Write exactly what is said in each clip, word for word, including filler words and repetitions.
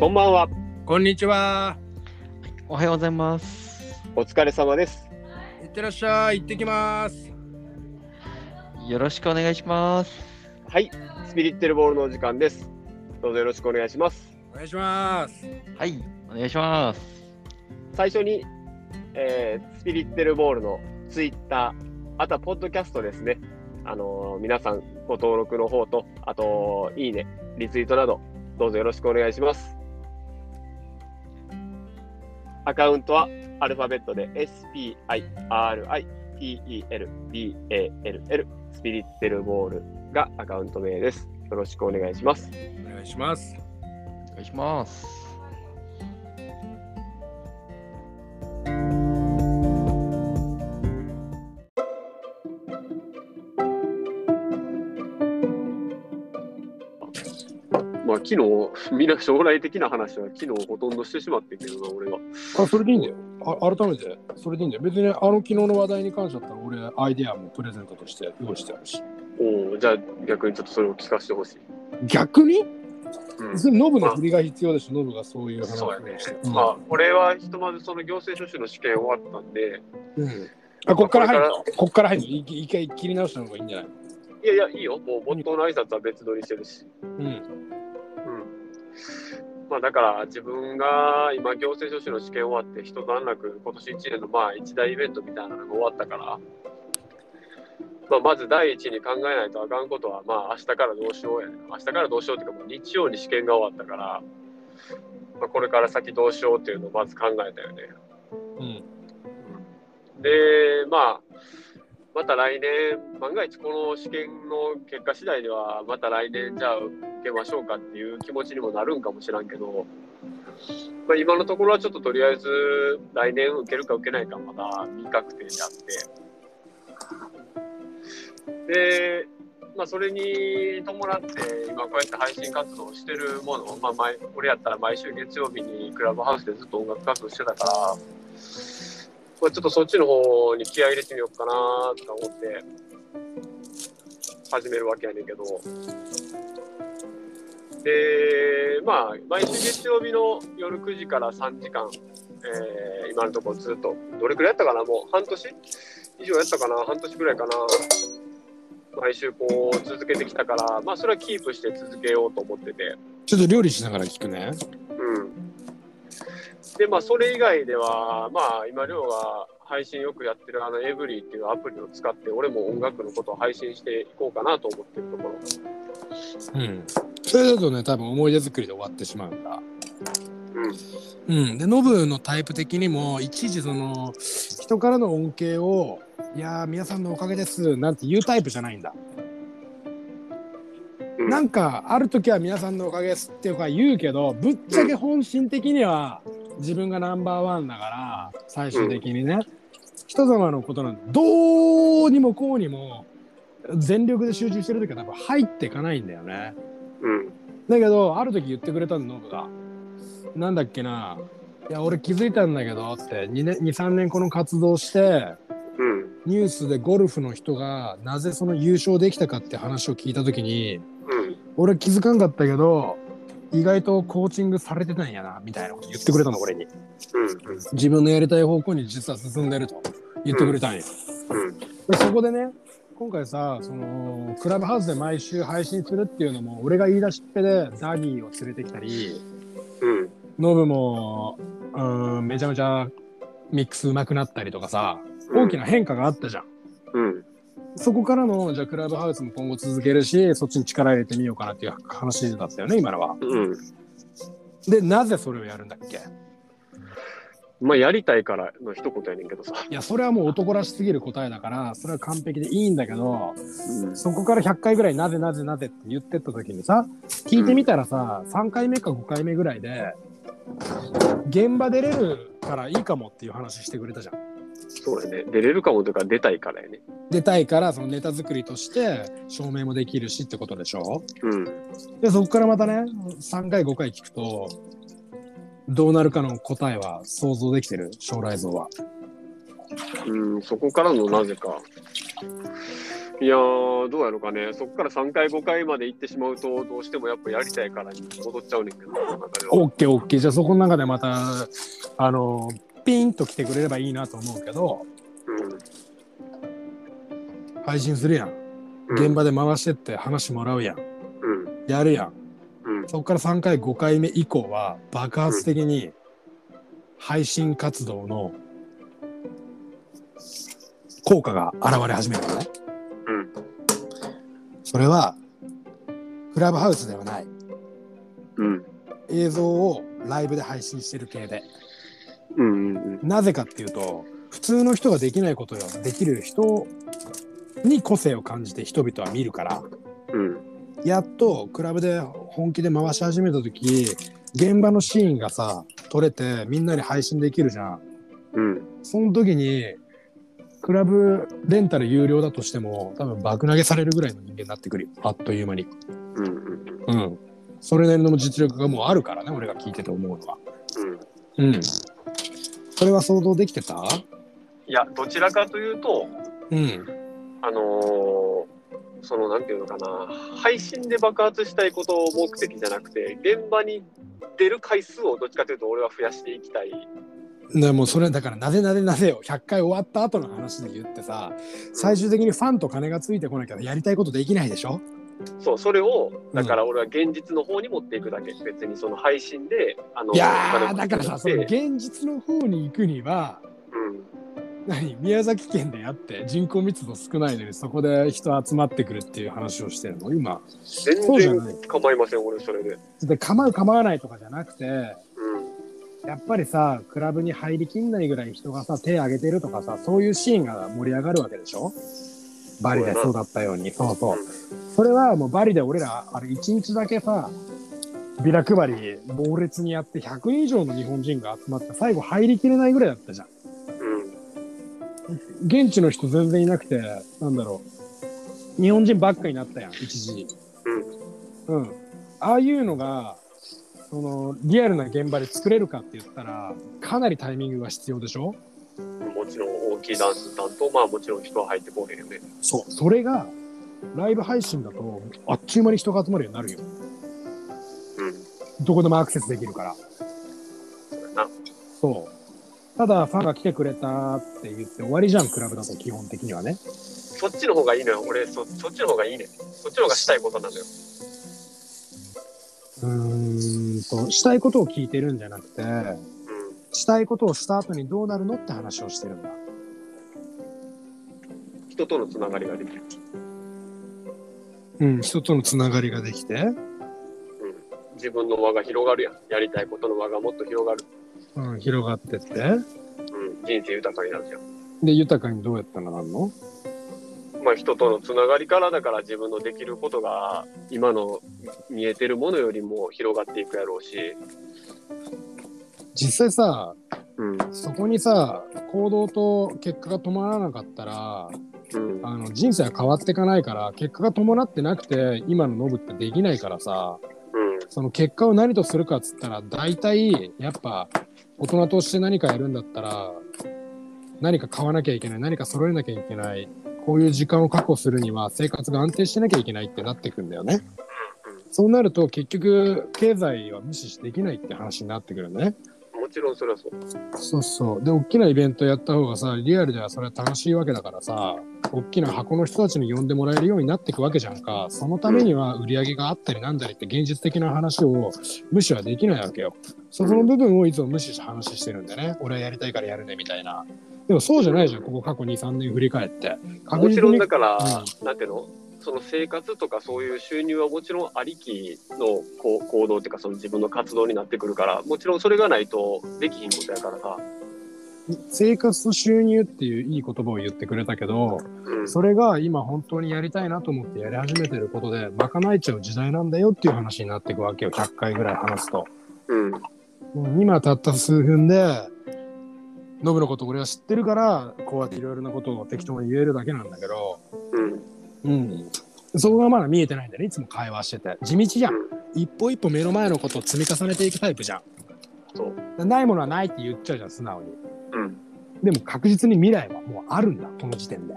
こんばんは。こんにちは。おはようございます。お疲れ様です。いってらっしゃい。行ってきます。よろしくお願いします。はい、スピリッテルボールのお時間です。どうぞよろしくお願いします。お願いします。はい、お願いします。最初に、えー、スピリッテルボールのツイッター、あとはポッドキャストですね、あのー、皆さんご登録の方と、あといいね、リツイートなどどうぞよろしくお願いします。アカウントはアルファベットで エス ピー アイ アール アイ ティー イー エル ビー エー エル エル スピリッテルボールがアカウント名です。よろしくお願いします。お願いします。お願いします。まあ昨日みんな将来的な話は昨日ほとんどしてしまってるけどな、俺は。あ、それでいいんだよ。あ、改めてそれでいいんだよ。別にあの昨日の話題に関してだったら俺アイデアもプレゼントとして用意してあるし。おお、じゃあ逆にちょっとそれを聞かせてほしい。逆に？うん、ノブの振りが必要でしょ、ノブがそういう話をして。そうだね。うん、まあ俺はひとまずその行政書士の試験終わったんで。うん。あ、こっから入る。こっから入る。一回切り直したのがいいんじゃない？いやいや、いいよ。もう冒頭の挨拶は別撮りしてるし。うん。うん。まあだから自分が今行政書士の試験終わって一段落、今年いちねんのまあ一大イベントみたいなのが終わったから。まあ、まず第一に考えないとあかんことは、まあ明日からどうしようやねん。明日からどうしようっていうか、もう日曜に試験が終わったから、まあ、これから先どうしようっていうのをまず考えたよね。うん、で、まあ、また来年、万が一この試験の結果次第では、また来年じゃあ受けましょうかっていう気持ちにもなるんかもしらんけど、まあ、今のところはちょっととりあえず来年受けるか受けないかまだ未確定であって、でまあ、それに伴って今こうやって配信活動してるもの、まあ、毎俺やったら毎週月曜日にクラブハウスでずっと音楽活動してたから、まあ、ちょっとそっちの方に気合い入れてみようかなとか思って始めるわけやねんけど、で、まあ、毎週月曜日の夜くじからさんじかん、えー、今のところずっとどれくらいやったかな、もう半年以上やったかな、半年くらいかな、毎週こう続けてきたから、まあそれはキープして続けようと思ってて。ちょっと料理しながら聞くね。うん。で、まあそれ以外では、まあ今りょうが配信よくやってるあのエブリーっていうアプリを使って、俺も音楽のことを配信していこうかなと思ってるところ。うん。それだとね、多分思い出作りで終わってしまうんだ。うん。うん。で、ノブのタイプ的にも、いちいちその、人からの恩恵を、いやー皆さんのおかげですなんて言うタイプじゃないんだ、うん、なんかある時は皆さんのおかげですっていうか言うけど、ぶっちゃけ本心的には自分がナンバーワンだから、最終的にね、うん、人様のことなんてどうにもこうにも全力で集中してる時は多分入っていかないんだよね、うん、だけどある時言ってくれたのノブが、なんだっけな、いや俺気づいたんだけどってに、さんねんこの活動してうん、ニュースでゴルフの人がなぜその優勝できたかって話を聞いたときに、うん、俺気づかんかったけど意外とコーチングされてたんやなみたいなこと言ってくれたの俺に、うんうん、自分のやりたい方向に実は進んでると言ってくれたんや、うんうん、でそこでね、今回さ、そのクラブハウスで毎週配信するっていうのも俺が言い出しっぺでダニーを連れてきたり、うん、ノブもうんめちゃめちゃミックス上手くなったりとかさ、大きな変化があったじゃん、うん、そこからのじゃあクラブハウスも今後続けるし、そっちに力入れてみようかなっていう話だったよね今のは、うん、でなぜそれをやるんだっけ、まあやりたいからの一言やねんけどさ、いやそれはもう男らしすぎる答えだからそれは完璧でいいんだけど、うん、そこからひゃっかいぐらいなぜなぜなぜって言ってった時にさ、聞いてみたらさ、うん、さんかいめかごかいめぐらいで現場出れるからいいかもっていう話してくれたじゃん。そうだね、出れるかもとか出たいからやね。出たいからそのネタ作りとして証明もできるしってことでしょ、うん、でそこからまたねさんかいごかい聞くとどうなるかの答えは想像できてる、将来像は。うん、そこからのなぜかいやー、どうなのかね。そこからさんかいごかいまで行ってしまうとどうしてもやっぱやりたいからに戻っちゃうねんけど、オッケーオッケー。じゃあそこの中でまたあのピンと来てくれればいいなと思うけど、うん、配信するやん、うん、現場で回してって話もらうやん、うん、やるやん、うん、そこからさんかいごかいめ以降は爆発的に配信活動の効果が現れ始めるのね。それはクラブハウスではない、うん、映像をライブで配信してる系で、うんうんうん、なぜかっていうと普通の人ができないことをできる人に個性を感じて人々は見るから、うん、やっとクラブで本気で回し始めた時現場のシーンがさ撮れてみんなに配信できるじゃん、うん、その時にクラブレンタル有料だとしても多分爆投げされるぐらいの人間になってくるよ、あっという間に、うんうんうん、それなりの実力がもうあるからね、俺が聞いてて思うのは、うんうん、それは想像できてた？いや、どちらかというと、うん、あのー、そのなんていうのかな、配信で爆発したいことを目的じゃなくて現場に出る回数をどっちかというと俺は増やしていきたい。でもそれだからなぜなぜなぜよひゃっかい終わった後の話で言ってさ、最終的にファンと金がついてこなきゃやりたいことできないでしょ。そう、それをだから俺は現実の方に持っていくだけ、うん、別にその配信であのいやだからさ、その現実の方に行くには、うん、何、宮崎県でやって人口密度少ないのにそこで人集まってくるっていう話をしてるの今。全然構いません俺それで。で構う構わないとかじゃなくて、やっぱりさ、クラブに入りきんないぐらい人がさ、手挙げてるとかさ、そういうシーンが盛り上がるわけでしょ？バリでそうだったように。そうそう。それはもうバリで俺ら、あれ一日だけさ、ビラ配り猛烈にやってひゃくにん以上の日本人が集まって、最後入りきれないぐらいだったじゃん。うん。現地の人全然いなくて、なんだろう。日本人ばっかになったやん、一時。うん。うん。ああいうのが、そのリアルな現場で作れるかって言ったらかなりタイミングが必要でしょ。もちろん大きいダンス担当、まあもちろん人は入ってこへんよね。そう、それがライブ配信だとあっちゅう間に人が集まるようになるよ、うん、どこでもアクセスできるから。そうやな。そう、ただファンが来てくれたって言って終わりじゃん、クラブだと基本的にはね。そっちの方がいいのよ俺。 そ, そっちの方がいいね。そっちの方がしたいことなんだよ。うーんと、したいことを聞いてるんじゃなくて、うん、したいことをした後にどうなるのって話をしてるんだ。人とのつながりができる。うん、人とのつながりができて、うん、自分の輪が広がるやん。やりたいことの輪がもっと広がる。うん、広がってって、うん、人生豊かになるじゃん。で、豊かにどうやったらなるの？まあ、人とのつながりからだから自分のできることが今の見えてるものよりも広がっていくやろうし、実際さ、うん、そこにさ行動と結果が伴わなかったら、うん、あの人生は変わっていかないから、結果が伴ってなくて今のノブってできないからさ、うん、その結果を何とするかっつったら大体やっぱ大人として何かやるんだったら何か買わなきゃいけない、何か揃えなきゃいけない、こういう時間を確保するには生活が安定してなきゃいけないってなってくんだよね。そうなると結局経済は無視できないって話になってくるね。もちろんそれはそう。そうそう。で、大きなイベントやった方がさ、リアルではそれは楽しいわけだからさ、大きな箱の人たちに呼んでもらえるようになってくわけじゃんか。そのためには売り上げがあったりなんだりって現実的な話を無視はできないわけよ。そこの部分をいつも無視して話してるんだよね。俺はやりたいからやるねみたいな。でもそうじゃないじゃん、ここ過去に、さんねん振り返って。もちろんだから、うん、なんていうの、その生活とかそういう収入はもちろんありきの行動っていうか、その自分の活動になってくるから、もちろんそれがないとできひんことやからさ。生活と収入っていういい言葉を言ってくれたけど、うん、それが今本当にやりたいなと思ってやり始めてることで、賄えちゃう時代なんだよっていう話になっていくわけよ、ひゃっかいぐらい話すと。うん、もう今たった数分で、ノブのこと俺は知ってるからこうやっていろいろなことを適当に言えるだけなんだけど、うん、うん、そこがまだ見えてないんだよね。いつも会話してて地道じゃん、一歩一歩目の前のことを積み重ねていくタイプじゃん。そうないものはないって言っちゃうじゃん素直に、うん、でも確実に未来はもうあるんだこの時点で、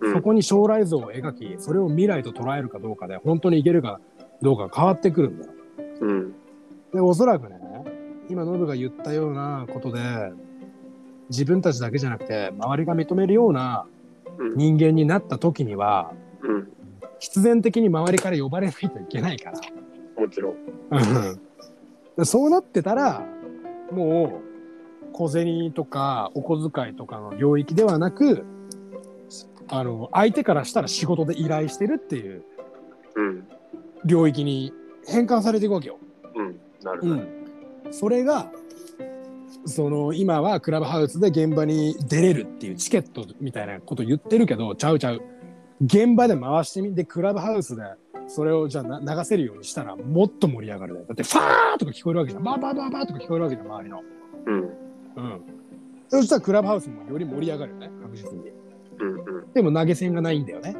ううん、そこに将来像を描き、それを未来と捉えるかどうかで本当にいけるかどうかが変わってくるんだよ、うん、でおそらくね、今ノブが言ったようなことで自分たちだけじゃなくて周りが認めるような人間になった時には、うん、必然的に周りから呼ばれないといけないから、もちろんそうなってたらもう小銭とかお小遣いとかの領域ではなく、あの相手からしたら仕事で依頼してるっていう領域に変換されていくわけよ、うん、なるほど、うん、それがその今はクラブハウスで現場に出れるっていうチケットみたいなこと言ってるけど、ちゃうちゃう、現場で回してみてクラブハウスでそれをじゃあ流せるようにしたらもっと盛り上がるね。だってファーとか聞こえるわけじゃん、バーバーバーバーとか聞こえるわけじゃん、周りの、うんうん、そしたらクラブハウスもより盛り上がるよね、確実に、うんうん、でも投げ銭がないんだよね、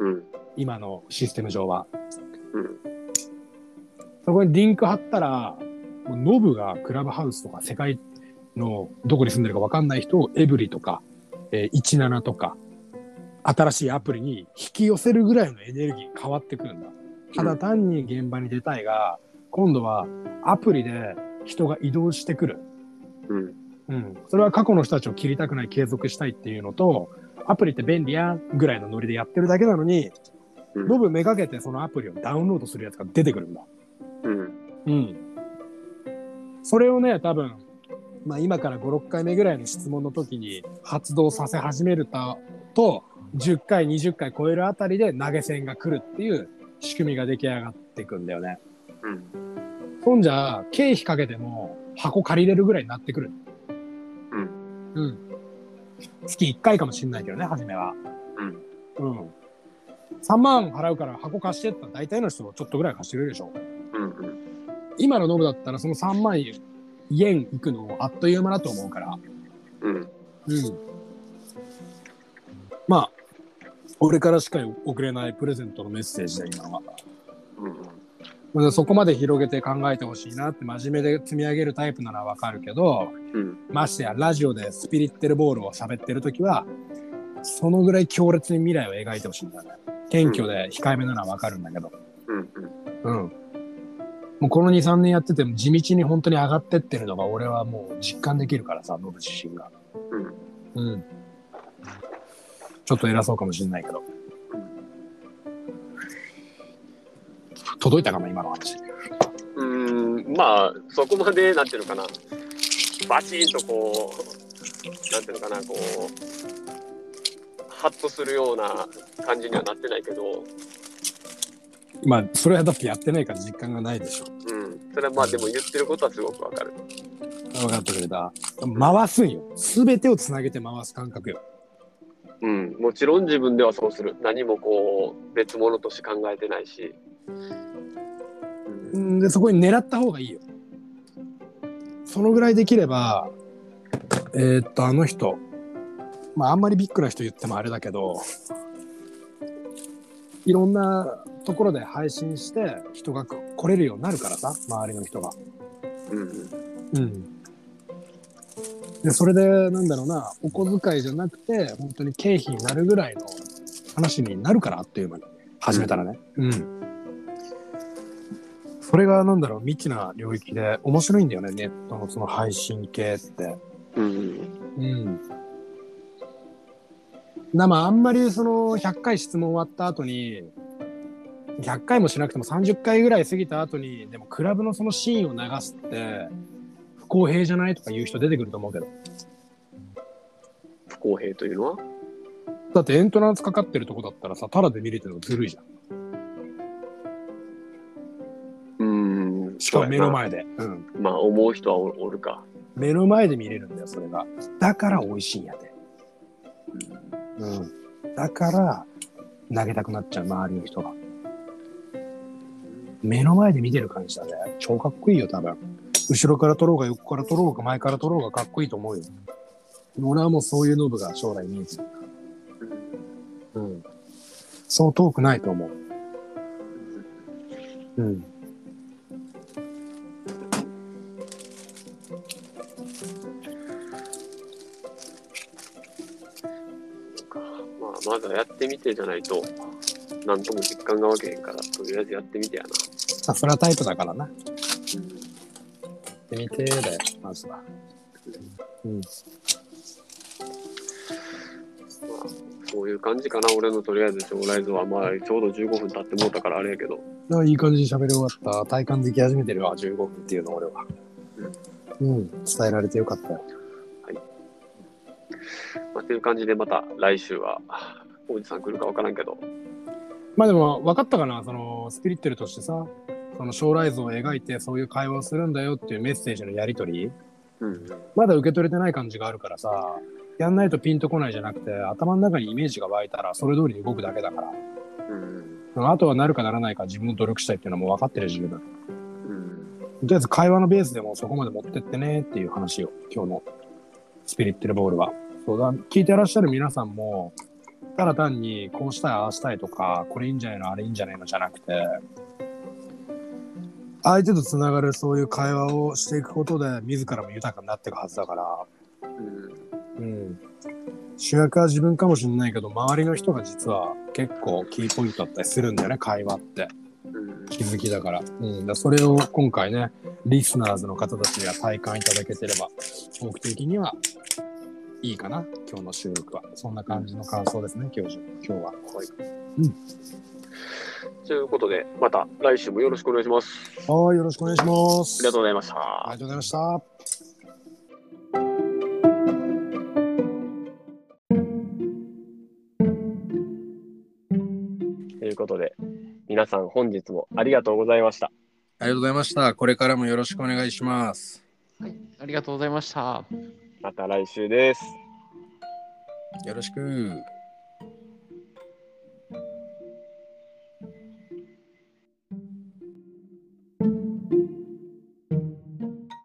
うん、今のシステム上は、うん、そこにリンク貼ったらもうノブがクラブハウスとか世界のどこに住んでるか分かんない人をエブリとか、えー、じゅうななとか新しいアプリに引き寄せるぐらいのエネルギー変わってくるんだ。ただ単に現場に出たいが、今度はアプリで人が移動してくる、うんうん、それは過去の人たちを切りたくない、継続したいっていうのと、アプリって便利やぐらいのノリでやってるだけなのに、うん、ノブめがけてそのアプリをダウンロードするやつが出てくるんだ、うんうん、それをね多分、まあ、今から ご,ろっ 回目ぐらいの質問の時に発動させ始めるとじゅっかいにじゅっかい超えるあたりで投げ銭が来るっていう仕組みが出来上がってくんだよね、うん、そんじゃ経費かけても箱借りれるぐらいになってくる、うんうん、月いっかいかもしんないけどね、初めは、うんうん、さんまん払うから箱貸してったら大体の人をちょっとぐらい貸してくれるでしょ、うんうん、今のノブだったらそのさんまん円いくのあっという間だと思うから、うんうん、まあ俺からしか送れないプレゼントのメッセージで今は、うん、そこまで広げて考えてほしいなって、真面目で積み上げるタイプならわかるけど、うん、ましてやラジオでスピリッテルボールを喋ってるときはそのぐらい強烈に未来を描いてほしいんだね。謙虚で控えめなのはわかるんだけど、うんうんうん、もうこの に,さん 年やってても地道に本当に上がってってるのが俺はもう実感できるからさ、ノブ自身が、うんうん、ちょっと偉そうかもしれないけど、届いたかな今の話。うーん、まあそこまでなんていうのかな、バチーンとこうなんていうのかな、こうハッとするような感じにはなってないけど、まあそれはだってやってないから実感がないでしょ。うん、それはまあでも言ってることはすごくわかる。分かってくれた。回すんよ。すべてをつなげて回す感覚よ。うん、もちろん自分ではそうする。何もこう別物として考えてないし。でそこに狙った方がいいよ。そのぐらいできれば、えー、っとあの人、まああんまりビッグな人言ってもあれだけど、いろんなところで配信して人が来れるようになるからさ、周りの人が。うん、うん。でそれでなんだろうな、お小遣いじゃなくて本当に経費になるぐらいの話になるから、あっという間に始めたらね。うん。うんそれがなんだろう、未知な領域で面白いんだよね、ネットのその配信系って。うん。うん。なまああんまりそのひゃっかい質問終わった後に、ひゃっかいもしなくてもさんじゅっかいぐらい過ぎた後に、でもクラブのそのシーンを流すって不公平じゃないとか言う人出てくると思うけど。不公平というのは？だってエントランスかかってるとこだったらさ、タダで見れてるのずるいじゃん。しかも目の前で、うん、まあ思う人は お, おるか目の前で見れるんだよ、それが。だから美味しいんやで、うんうん、だから投げたくなっちゃう、周りの人が目の前で見てる感じだね。超かっこいいよ。多分後ろから撮ろうが横から撮ろうが前から撮ろうがかっこいいと思うよ。俺はもうそういうノブが将来見えてる、うん、そう遠くないと思う。うんまずはやってみてじゃないとなんとも実感がわけへんから、とりあえずやってみてやな。さすがタイプだからな、うん、やってみてだよまずは、うんうん、まあそういう感じかな俺のとりあえず将来図は。まあちょうどじゅうごふん経ってもうたからあれやけど、いい感じに喋り終わった。体感でき始めてるわじゅうごふんっていうの俺は、うん、うん、伝えられてよかったよ。はい、まあ、という感じでまた来週はおじさん来るか分からんけど、まあでも分かったかな、そのスピリッテルとしてさ、その将来図を描いてそういう会話をするんだよっていうメッセージのやり取り、うん、まだ受け取れてない感じがあるからさ、やんないとピンとこないじゃなくて、頭の中にイメージが湧いたらそれ通りに動くだけだから、うん、あとはなるかならないか自分の努力したいっていうのはもう分かってる自分だ、うん、とりあえず会話のベースでもそこまで持ってってねっていう話を今日のスピリッテルボールは。そうだ、聞いてらっしゃる皆さんもただ単にこうしたいああしたいとかこれいいんじゃないのあれいいんじゃないのじゃなくて、相手とつながるそういう会話をしていくことで自らも豊かになっていくはずだから、うんうん、主役は自分かもしれないけど周りの人が実は結構キーポイントだったりするんだよね会話って、うん、気づきだから、うん、だからそれを今回ねリスナーズの方たちには体感いただけてれば僕的にはいいかな。今日の収録はそんな感じの感想ですね、教授今日は、はい、うん、ということでまた来週もよろしくお願いします。はい、よろしくお願いします。ありがとうございました。ありがとうございました。ということで皆さん本日もありがとうございました。ありがとうございました。これからもよろしくお願いします。はい、ありがとうございました。また来週です。よろしく。